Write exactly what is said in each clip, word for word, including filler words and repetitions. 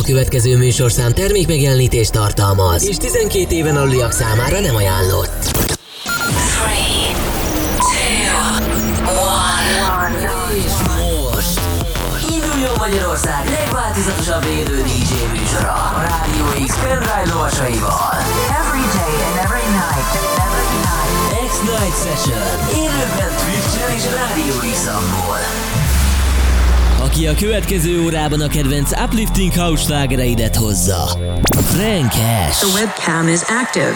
A következő műsorszám termékmegjelenítést tartalmaz, és tizenkét éven aluliak számára nem ajánlott. három, kettő, egy. És most induljon Magyarország legváltozatosabb élő dé jé műsora a Rádió X pendrive lovasaival. Every day and every night, every night. X Night Session. Élőben Twitch-en és Rádió X-amból. Aki a következő órában a kedvenc uplifting house slágereidet hozza. Frank Hash. The webcam is active.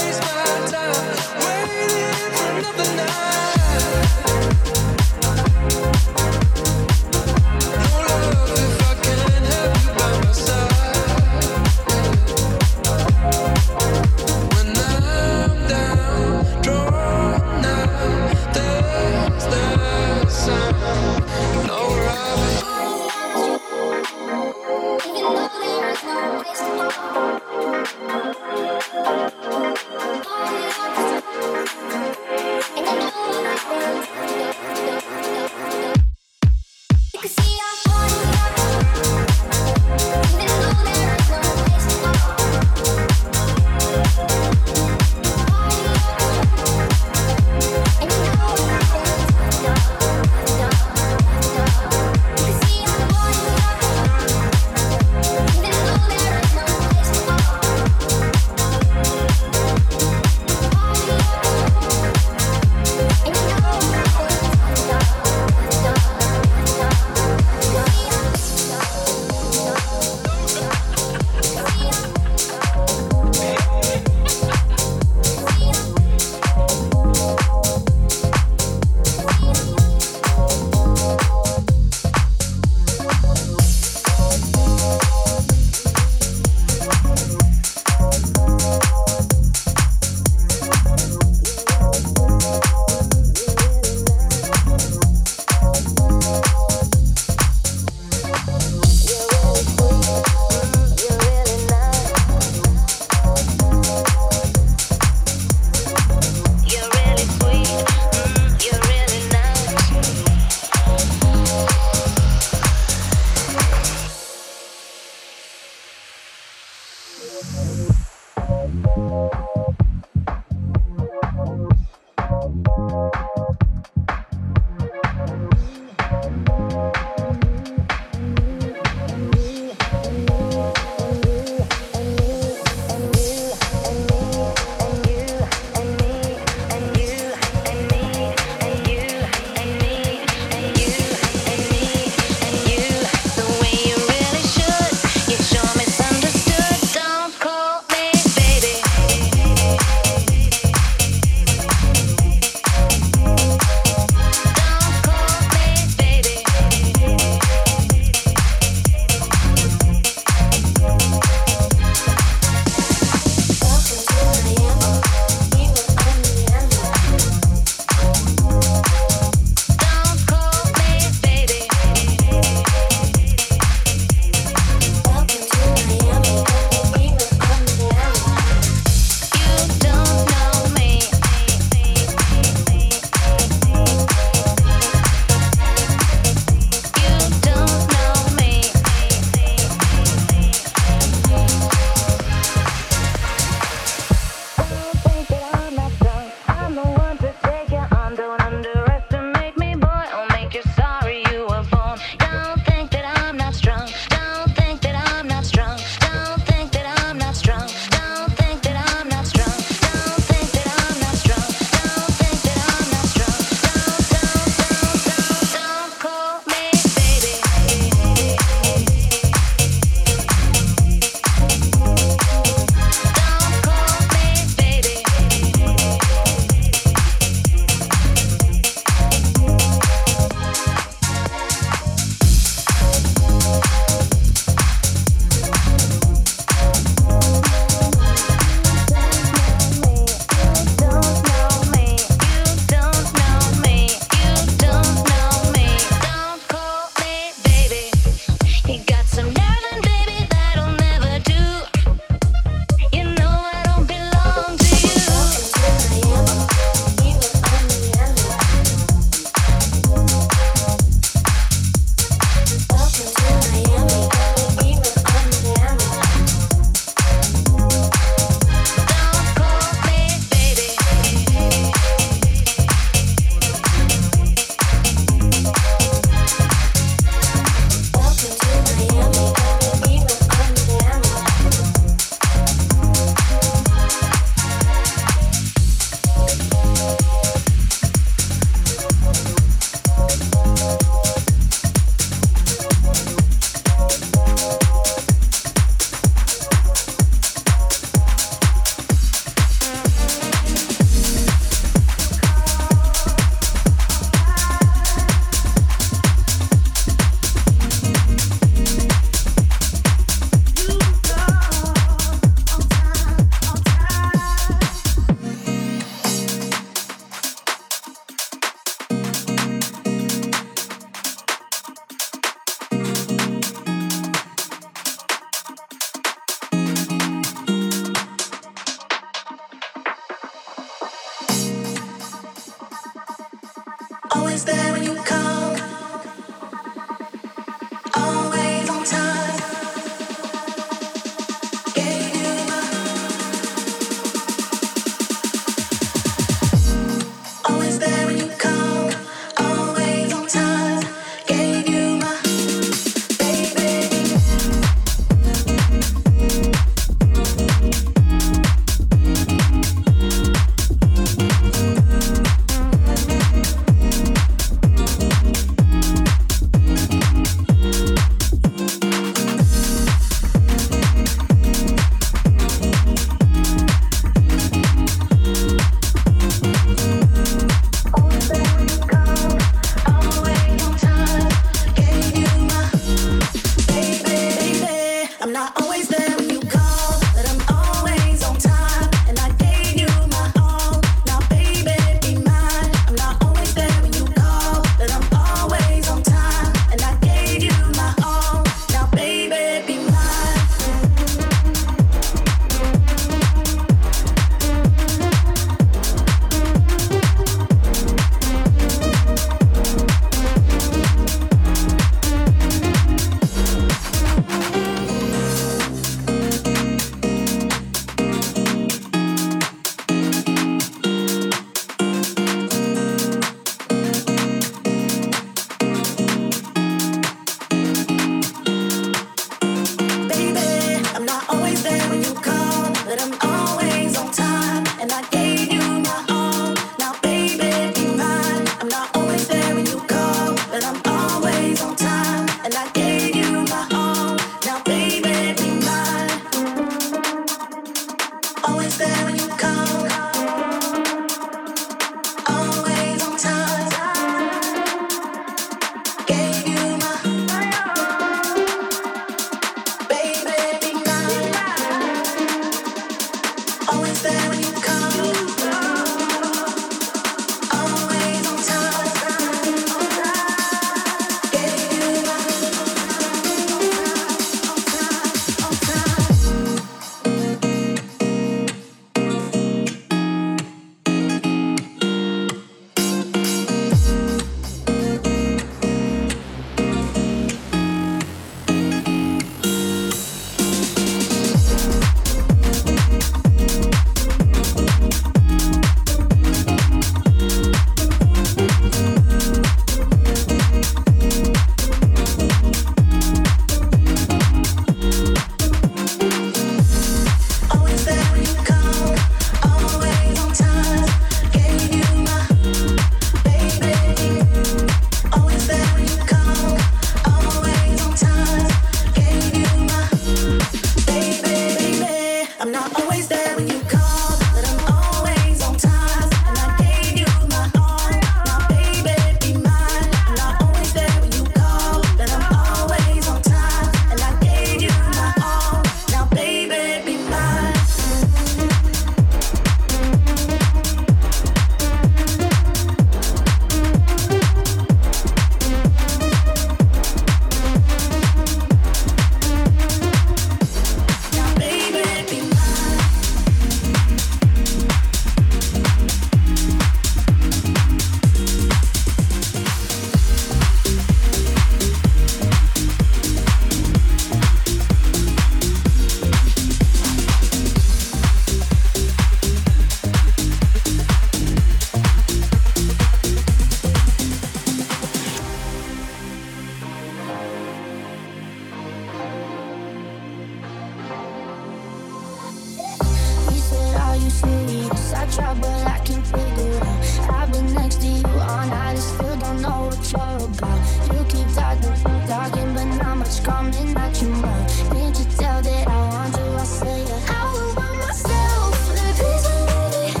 I try, but I can't figure out. I've been next to you all night, I still don't know what you're about. You keep talking, keep talking, but not much coming out your mouth. Can't you tell that I want you? I say yeah. I will want myself for the peace of living.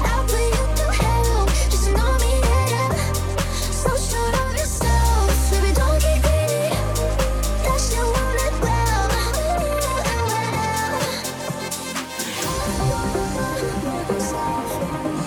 I'll play you through hell, just know me better. So short of yourself, baby, don't get greedy. That shit won't end well. You know it well. I will want myself, down, down.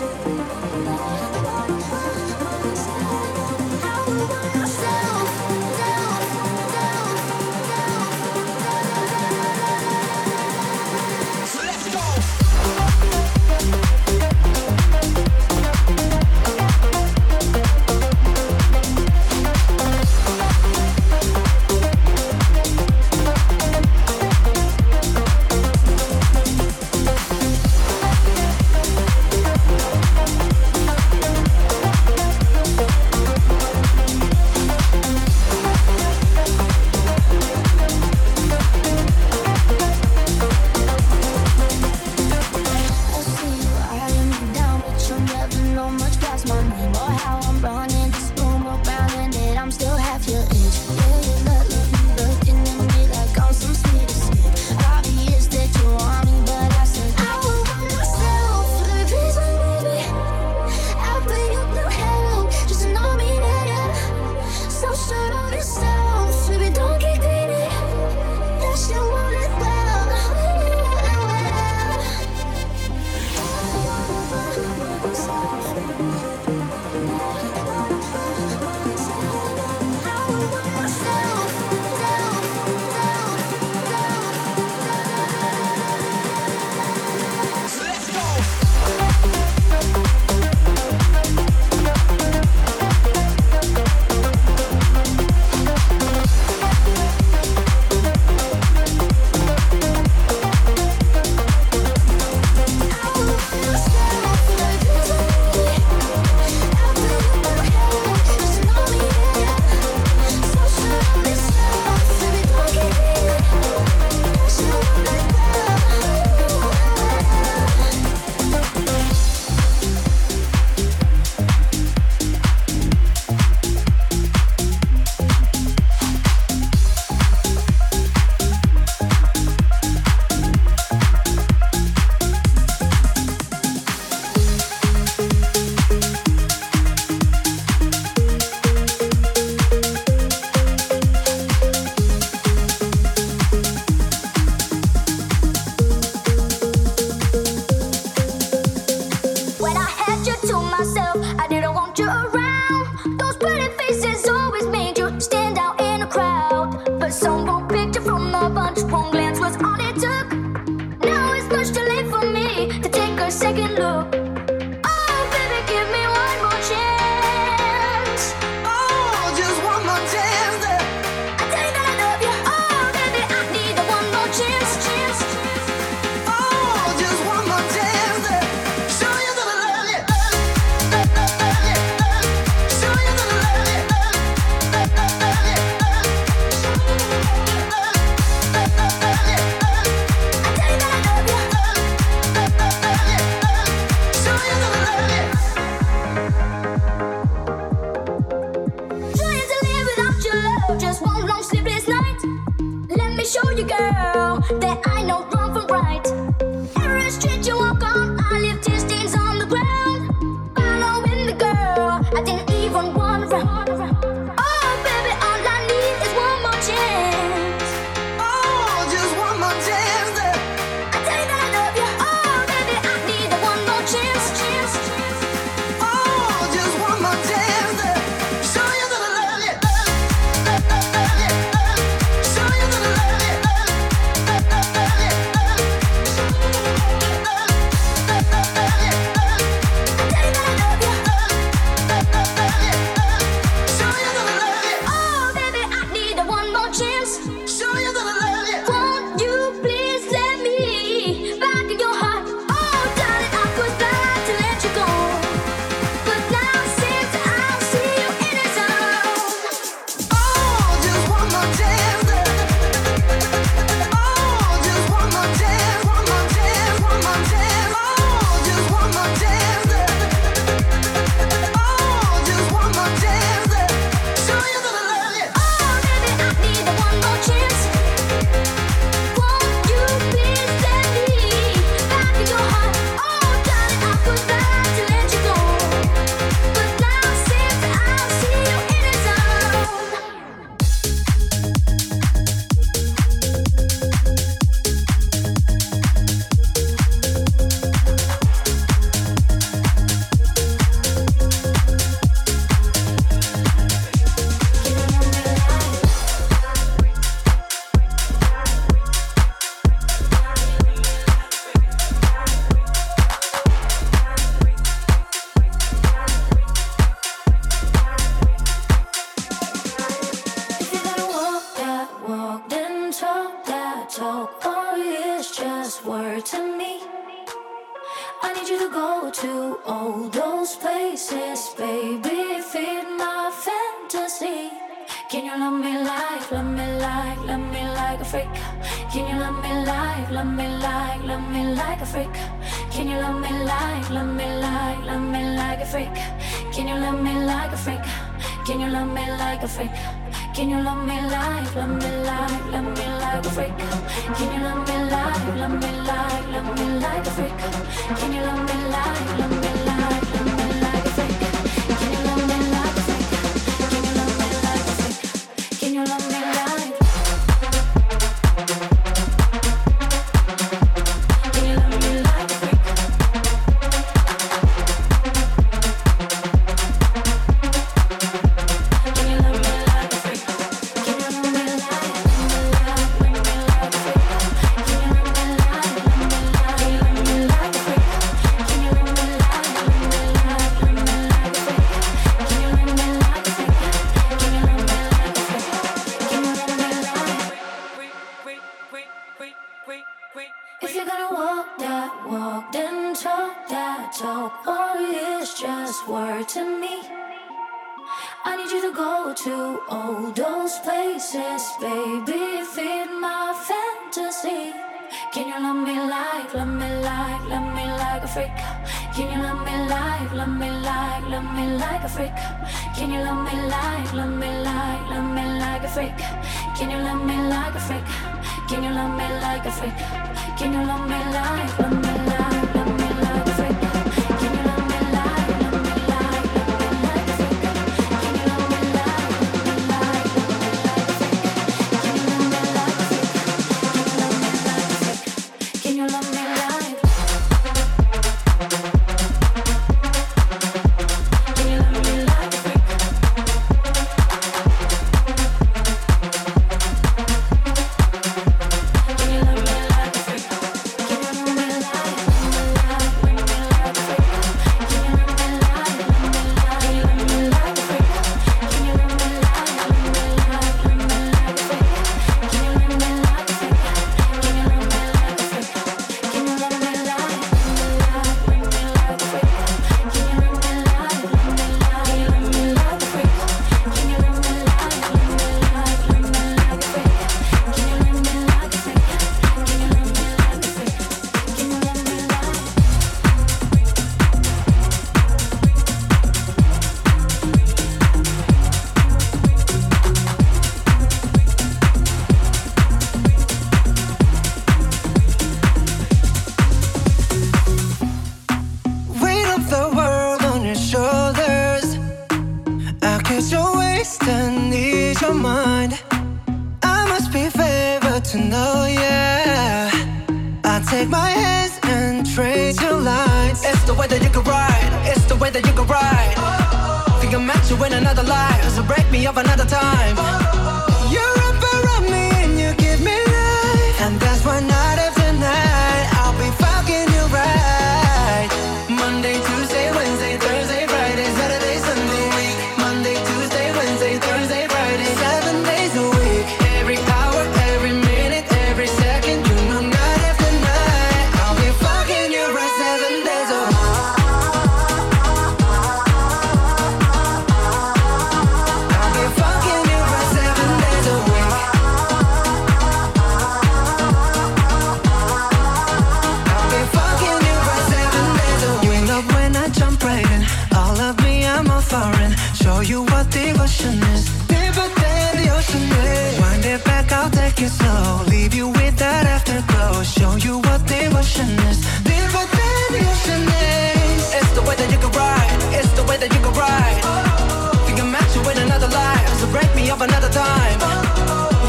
take it slow, leave you with that afterglow, show you what devotion is, live what devotion is. It's the way that you can ride, it's the way that you can ride. Oh, you can match you in another life, so break me up another time. Oh,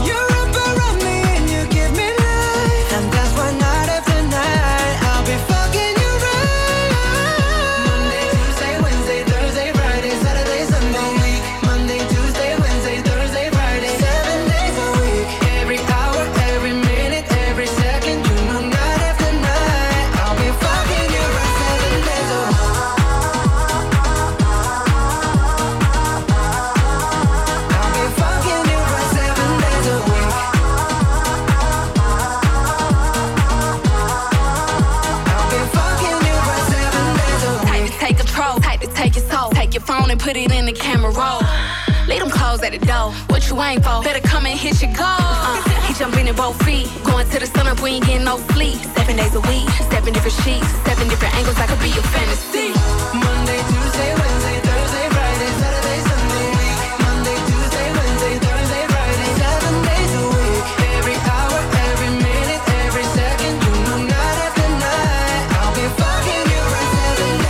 you wrap around me and you give me life, and that's why night after night I'll be fucking you right. Monday, Tuesday, Wednesday, Thursday, Friday, Saturday, Sunday week. Monday, Tuesday, Wednesday, Thursday, Friday, seven days a week. Every hour, every minute, every second, you know night after night I'll be fucking you right. Seven days a week. I'll be fucking you right seven days a week. I'll be fucking you right seven days a week. Type to take control, type to take your soul. Take your phone and put it in the camera roll. Leave them clothes at the door. What you ain't for? Better come and hit your goal. Uh, he jumping in both feet. Going to the sun up, we ain't getting no sleep. Seven days a week, seven different sheets, seven different angles. I could be your fantasy. Monday, Tuesday, Wednesday, Thursday, Friday, Saturday, Sunday week. Monday, Tuesday, Wednesday, Thursday, Friday, seven days a week. Every hour, every minute, every second, you know night after night I'll be fucking you right seven days a week.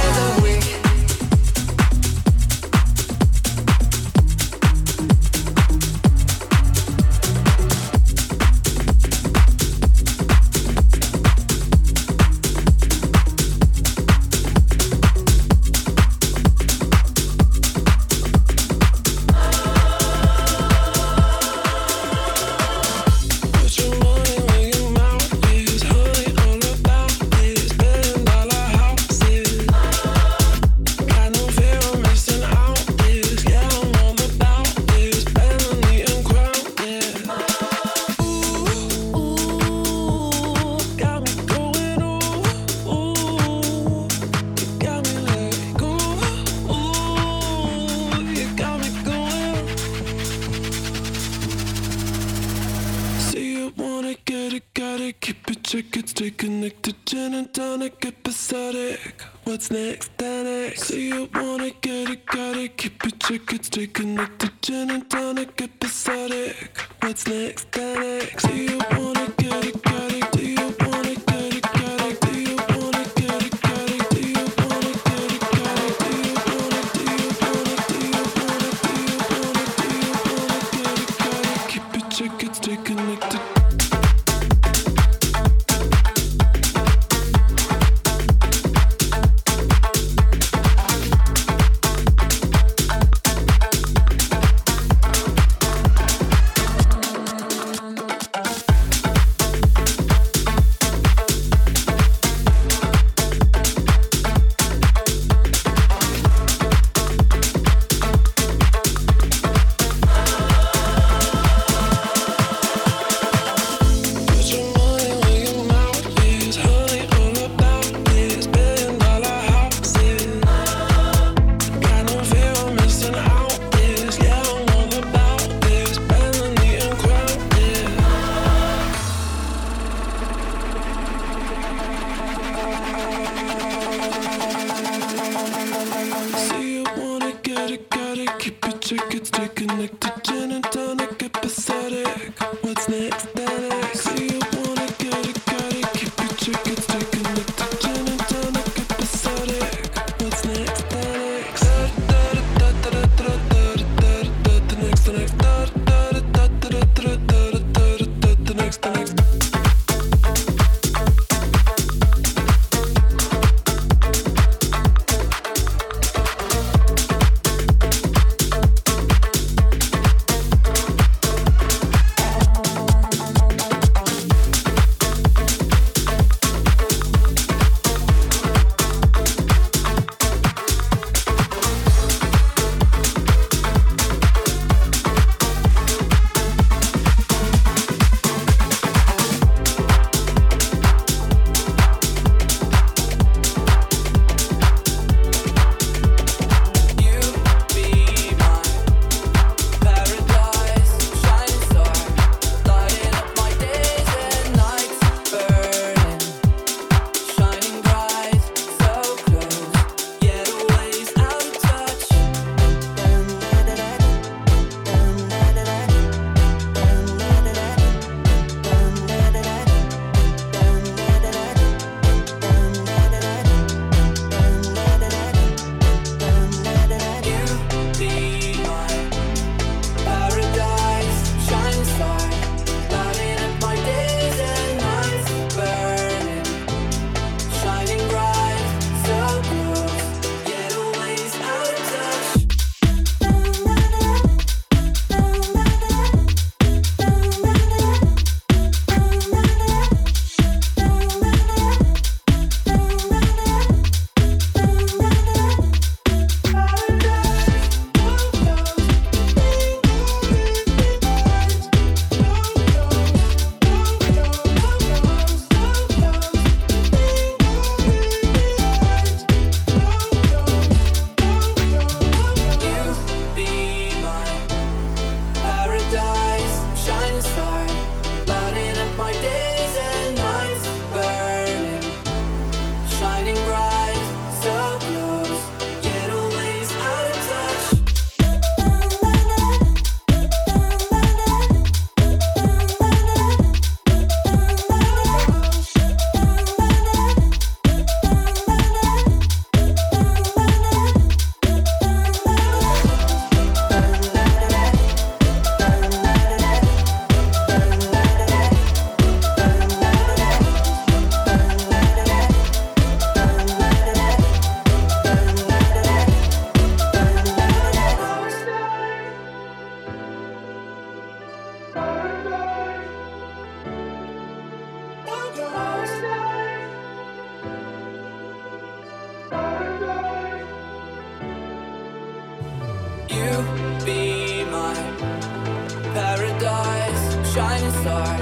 shining star,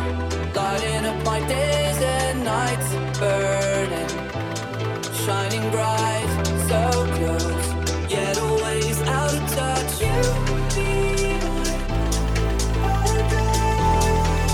lighting up my days and nights, burning, shining bright, so close, yet always out of touch. You would be my paradise.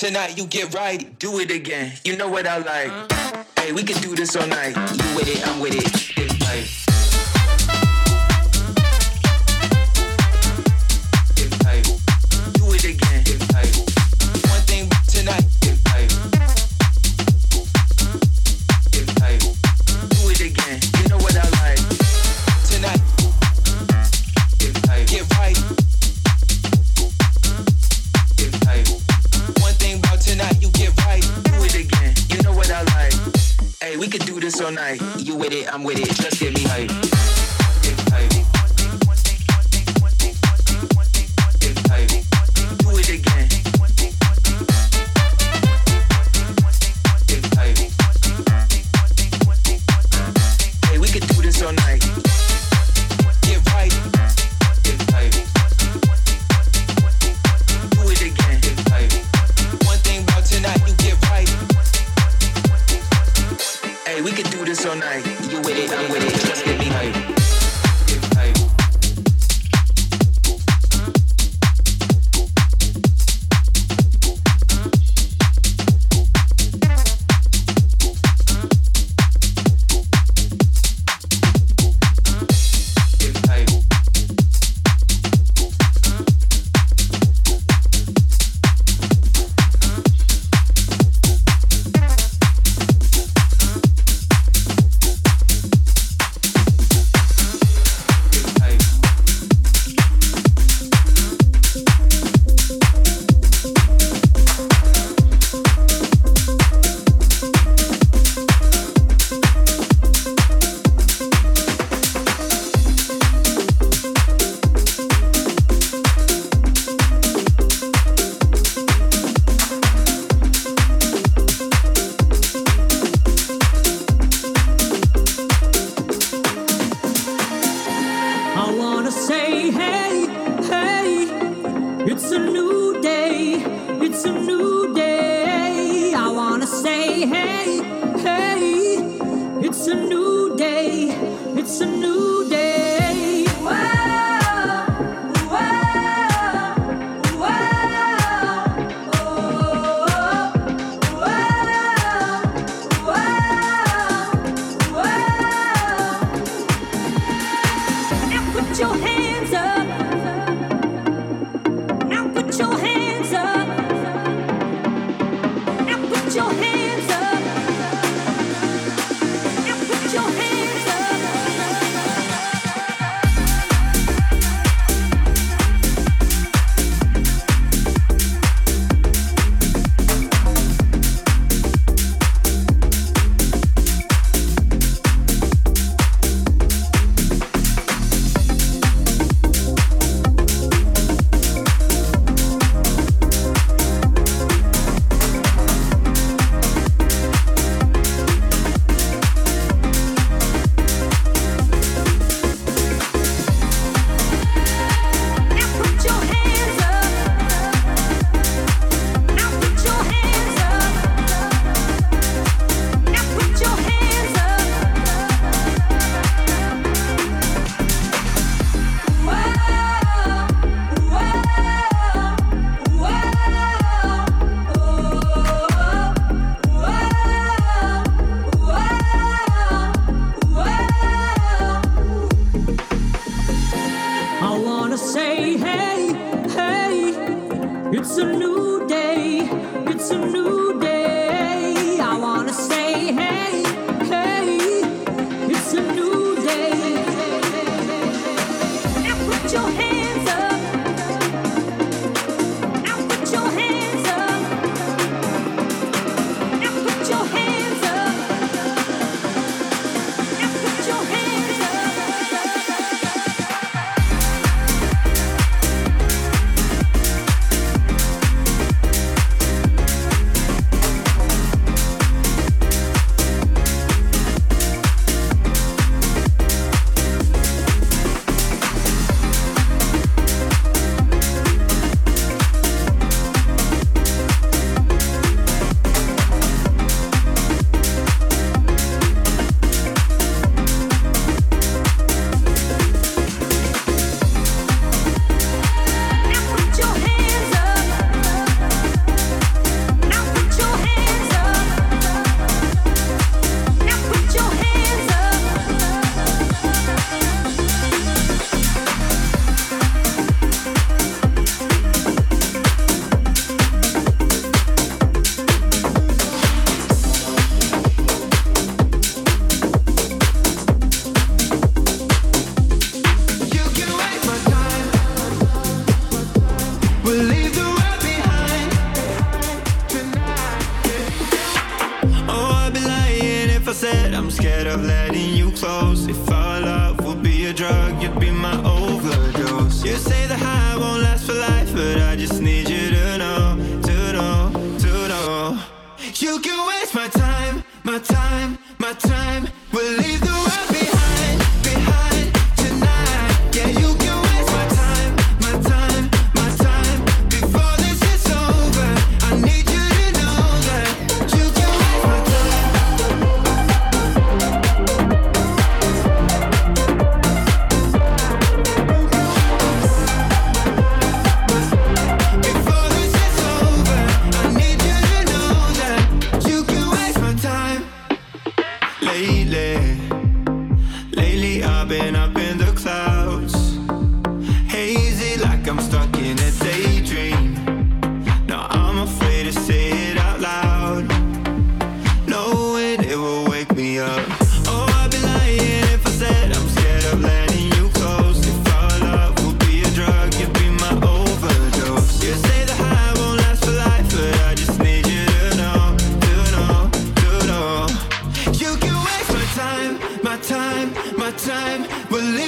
Tonight you get right, do it again. You know what I like. Hey, we can do this all night. You with it, I'm with it. It's like I'm with it, just get me hype. It's hype. It's hype. Do it again. It's hype. Hey, we can do this all night. Get right. It's hype. Do it again. It's hype. One thing about tonight, you get right. Hey, we can do this all night. With it, I'm with it, just get me hype. It's hype. It's hype. Your hands up. It's a new day, it's a new day. I wanna say hey, hey, it's a new day. Now put your hands up. Now put your hands up. Now put your hands up. Now put your hands up. Time, my time, my time will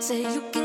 Say you can.